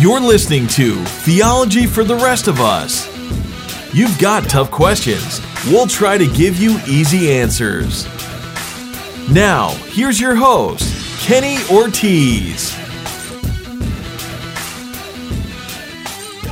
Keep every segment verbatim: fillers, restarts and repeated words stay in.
You're listening to Theology for the Rest of Us. You've got tough questions. We'll try to give you easy answers. Now, here's your host, Kenny Ortiz.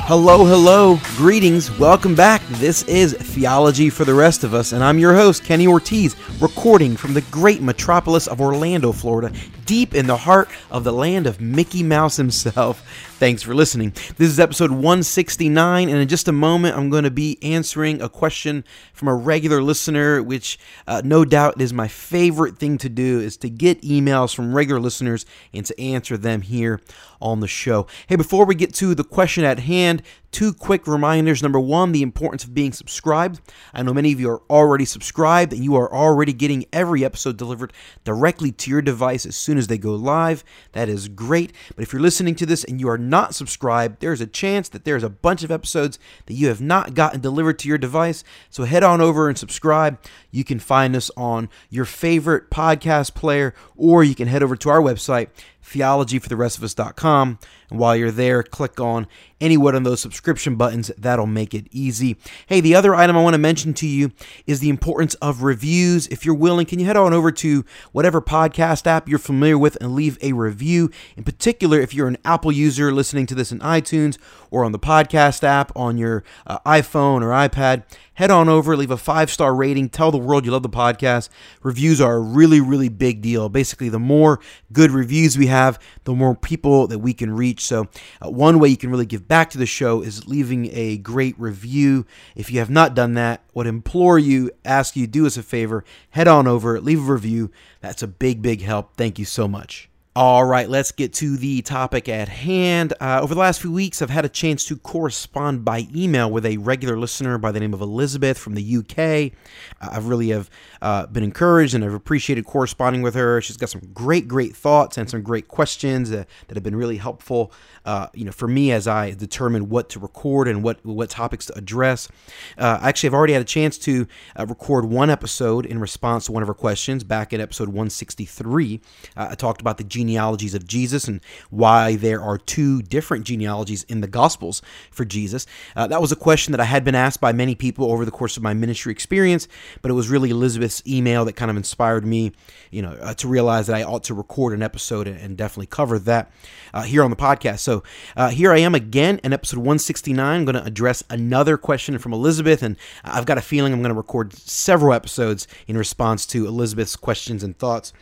Hello, hello, greetings, welcome back. This is Theology for the Rest of Us, and I'm your host, Kenny Ortiz, recording from the great metropolis of Orlando, Florida, deep in the heart of the land of Mickey Mouse himself. Thanks for listening. This is episode one sixty-nine, and in just a moment, I'm going to be answering a question from a regular listener, which uh, no doubt is my favorite thing to do, is to get emails from regular listeners and to answer them here on the show. Hey, before we get to the question at hand, two quick reminders. Number one, the importance of being subscribed. I know many of you are already subscribed and you are already getting every episode delivered directly to your device as soon as they go live. That is great. But if you're listening to this and you are not subscribed, there's a chance that there's a bunch of episodes that you have not gotten delivered to your device. So head on over and subscribe. You can find us on your favorite podcast player, or you can head over to our website, theology for the rest of us dot com, and while you're there, click on any one of those subscription buttons. That'll make it easy. Hey, the other item I want to mention to you is the importance of reviews. If you're willing, can you head on over to whatever podcast app you're familiar with and leave a review? In particular, if you're an Apple user listening to this in iTunes or on the podcast app on your uh, iPhone or iPad, head on over, leave a five-star rating, tell the world you love the podcast. Reviews are a really, really big deal. Basically, the more good reviews we have, the more people that we can reach. So uh, one way you can really give back to the show is leaving a great review. If you have not done that, would implore you, ask you, do us a favor, head on over, leave a review. That's a big, big help. Thank you so much. All right, let's get to the topic at hand. Uh, over the last few weeks, I've had a chance to correspond by email with a regular listener by the name of Elizabeth from the U K. Uh, I really have uh, been encouraged and I've appreciated corresponding with her. She's got some great, great thoughts and some great questions uh, that have been really helpful uh, you know, for me as I determine what to record and what, what topics to address. Uh, actually, I've already had a chance to uh, record one episode in response to one of her questions back at episode one sixty-three. Uh, I talked about the gene genealogies of Jesus and why there are two different genealogies in the Gospels for Jesus. Uh, that was a question that I had been asked by many people over the course of my ministry experience, but it was really Elizabeth's email that kind of inspired me, you know, uh, to realize that I ought to record an episode and, and definitely cover that uh, here on the podcast. So uh, here I am again in episode one sixty-nine. I'm going to address another question from Elizabeth, and I've got a feeling I'm going to record several episodes in response to Elizabeth's questions and thoughts.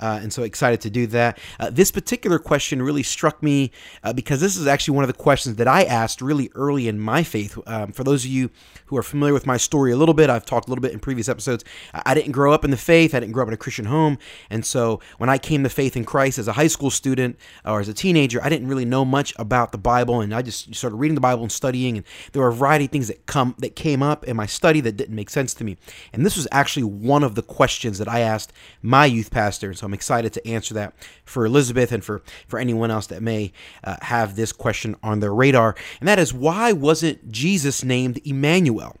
Uh, and so excited to do that. Uh, this particular question really struck me uh, because this is actually one of the questions that I asked really early in my faith. Um, for those of you who are familiar with my story a little bit, I've talked a little bit in previous episodes. I didn't grow up in the faith. I didn't grow up in a Christian home. And so when I came to faith in Christ as a high school student or as a teenager, I didn't really know much about the Bible. And I just started reading the Bible and studying. And there were a variety of things that come that came up in my study that didn't make sense to me. And this was actually one of the questions that I asked my youth pastor. And so I'm excited to answer that for Elizabeth and for, for anyone else that may uh, have this question on their radar. And that is, why wasn't Jesus named Immanuel?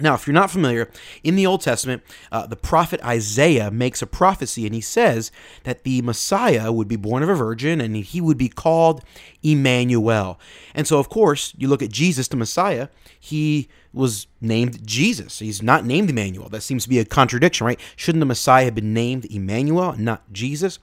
Now, if you're not familiar, in the Old Testament, uh, the prophet Isaiah makes a prophecy, and he says that the Messiah would be born of a virgin, and he would be called Immanuel. And so, of course, you look at Jesus, the Messiah, he was named Jesus. He's not named Immanuel. That seems to be a contradiction, right? Shouldn't the Messiah have been named Immanuel, not Jesus?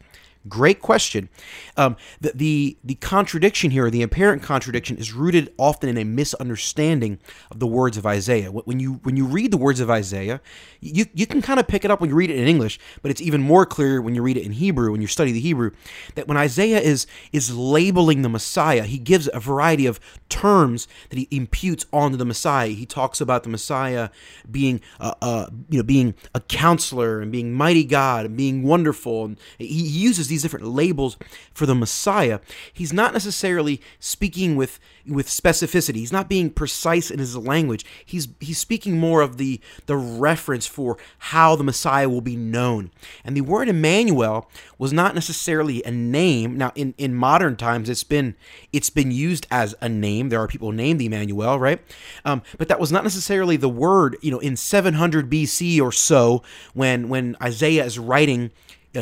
Great question. Um, the, the the contradiction here, the apparent contradiction, is rooted often in a misunderstanding of the words of Isaiah. When you when you read the words of Isaiah, you you can kind of pick it up when you read it in English, but it's even more clear when you read it in Hebrew, when you study the Hebrew, that when Isaiah is is labeling the Messiah, he gives a variety of terms that he imputes onto the Messiah. He talks about the Messiah being uh, uh you know being a counselor and being mighty God and being wonderful, and he uses these These different labels for the Messiah. He's not necessarily speaking with with specificity. He's not being precise in his language. He's he's speaking more of the the reference for how the Messiah will be known. And the word Immanuel was not necessarily a name. Now, in, in modern times, it's been it's been used as a name. There are people named Immanuel, right? Um, but that was not necessarily the word. You know, in seven hundred B C or so, when when Isaiah is writing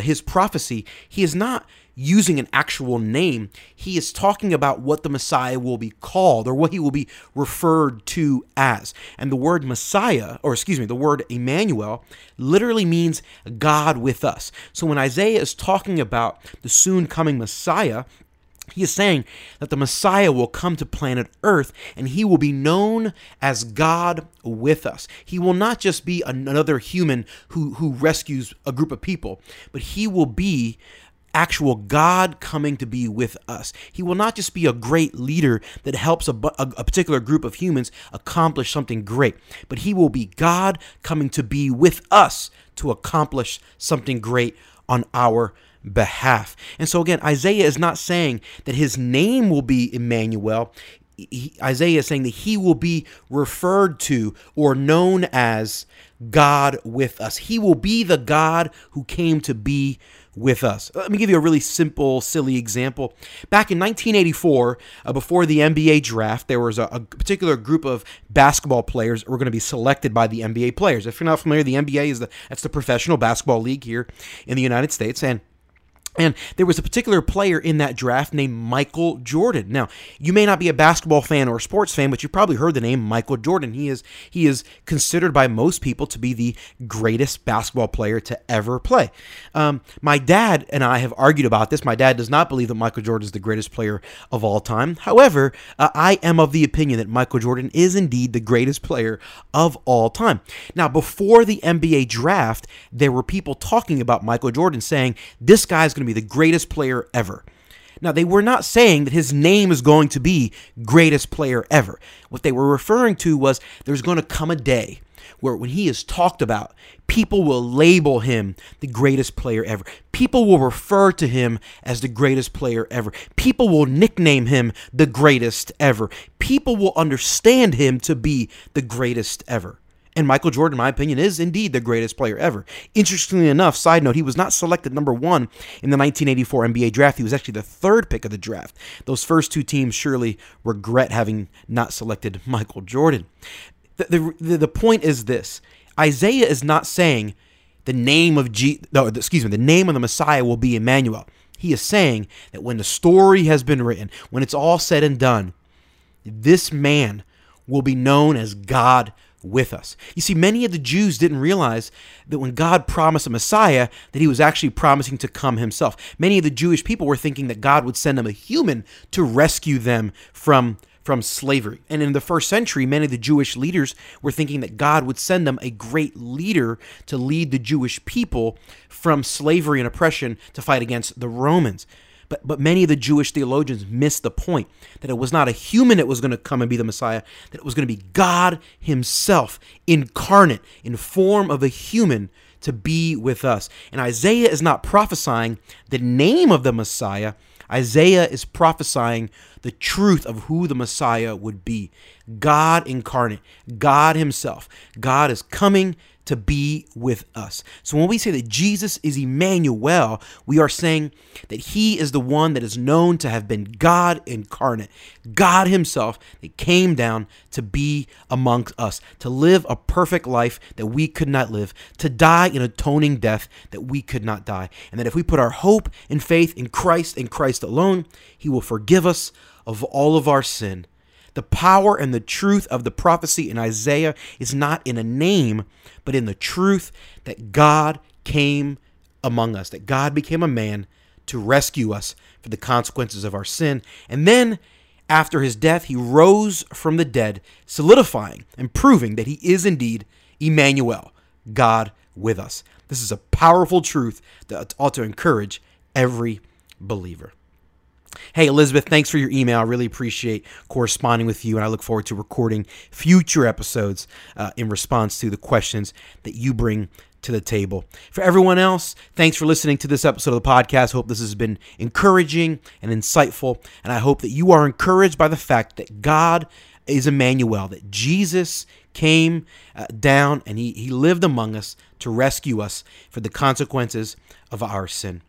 his prophecy, he is not using an actual name. He is talking about what the Messiah will be called, or what he will be referred to as. And the word Messiah, or excuse me, the word Immanuel, literally means God with us. So when Isaiah is talking about the soon coming Messiah, he is saying that the Messiah will come to planet Earth, and he will be known as God with us. He will not just be another human who, who rescues a group of people, but he will be actual God coming to be with us. He will not just be a great leader that helps a, a, a particular group of humans accomplish something great, but he will be God coming to be with us to accomplish something great on our behalf. And so again, Isaiah is not saying that his name will be Immanuel. He, Isaiah is saying that he will be referred to or known as God with us. He will be the God who came to be with us. Let me give you a really simple, silly example. Back in nineteen eighty-four, uh, before the N B A draft, there was a, a particular group of basketball players that were going to be selected by the N B A players. If you're not familiar, the N B A is the that's the professional basketball league here in the United States, and And there was a particular player in that draft named Michael Jordan. Now, you may not be a basketball fan or a sports fan, but you've probably heard the name Michael Jordan. He is he is considered by most people to be the greatest basketball player to ever play. Um, my dad and I have argued about this. My dad does not believe that Michael Jordan is the greatest player of all time. However, uh, I am of the opinion that Michael Jordan is indeed the greatest player of all time. Now, before the N B A draft, there were people talking about Michael Jordan saying, this guy's going to be the greatest player ever. Now, they were not saying that his name is going to be greatest player ever. What they were referring to was there's going to come a day where when he is talked about, people will label him the greatest player ever. People will refer to him as the greatest player ever. People will nickname him the greatest ever. People will understand him to be the greatest ever. And Michael Jordan, in my opinion, is indeed the greatest player ever. Interestingly enough, side note, he was not selected number one in the nineteen eighty-four N B A draft. He was actually the third pick of the draft. Those first two teams surely regret having not selected Michael Jordan. The, the, the point is this. Isaiah is not saying the name of G, no, excuse me, the name of the Messiah will be Immanuel. He is saying that when the story has been written, when it's all said and done, this man will be known as God with us. You see, many of the Jews didn't realize that when God promised a Messiah, that he was actually promising to come himself. Many of the Jewish people were thinking that God would send them a human to rescue them from, from slavery. And in the first century, many of the Jewish leaders were thinking that God would send them a great leader to lead the Jewish people from slavery and oppression to fight against the Romans. But, but many of the Jewish theologians missed the point that it was not a human that was going to come and be the Messiah, that it was going to be God himself incarnate in form of a human to be with us. And Isaiah is not prophesying the name of the Messiah. Isaiah is prophesying the truth of who the Messiah would be. God incarnate, God himself. God is coming to be with us. So when we say that Jesus is Immanuel, we are saying that he is the one that is known to have been God incarnate, God himself that came down to be amongst us, to live a perfect life that we could not live, to die an atoning death that we could not die. And that if we put our hope and faith in Christ and Christ alone, he will forgive us of all of our sin. The power and the truth of the prophecy in Isaiah is not in a name, but in the truth that God came among us, that God became a man to rescue us from the consequences of our sin. And then after his death, he rose from the dead, solidifying and proving that he is indeed Immanuel, God with us. This is a powerful truth that ought to encourage every believer. Hey, Elizabeth, thanks for your email. I really appreciate corresponding with you, and I look forward to recording future episodes uh, in response to the questions that you bring to the table. For everyone else, thanks for listening to this episode of the podcast. Hope this has been encouraging and insightful, and I hope that you are encouraged by the fact that God is Immanuel, that Jesus came uh, down and he, he lived among us to rescue us for the consequences of our sin.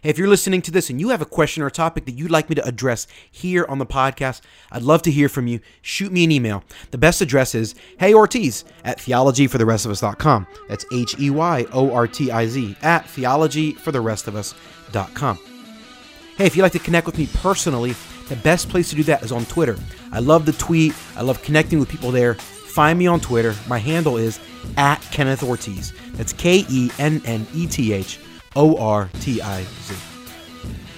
Hey, if you're listening to this and you have a question or a topic that you'd like me to address here on the podcast, I'd love to hear from you. Shoot me an email. The best address is hey ortiz at theology for the rest of us dot com. That's H E Y O R T I Z at theology for the rest of us dot com. Hey, if you'd like to connect with me personally, the best place to do that is on Twitter. I love the tweet. I love connecting with people there. Find me on Twitter. My handle is at Kenneth Ortiz. That's K E N N E T H O R T I Z.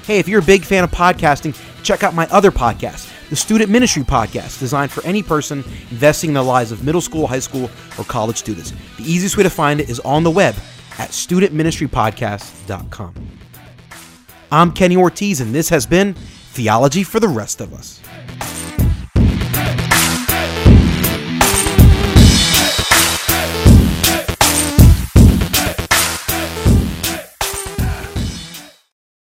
Hey, if you're a big fan of podcasting, check out my other podcast, the Student Ministry Podcast, designed for any person investing in the lives of middle school, high school, or college students. The easiest way to find it is on the web at student ministry podcast dot com. I'm Kenny Ortiz, and this has been Theology for the Rest of Us.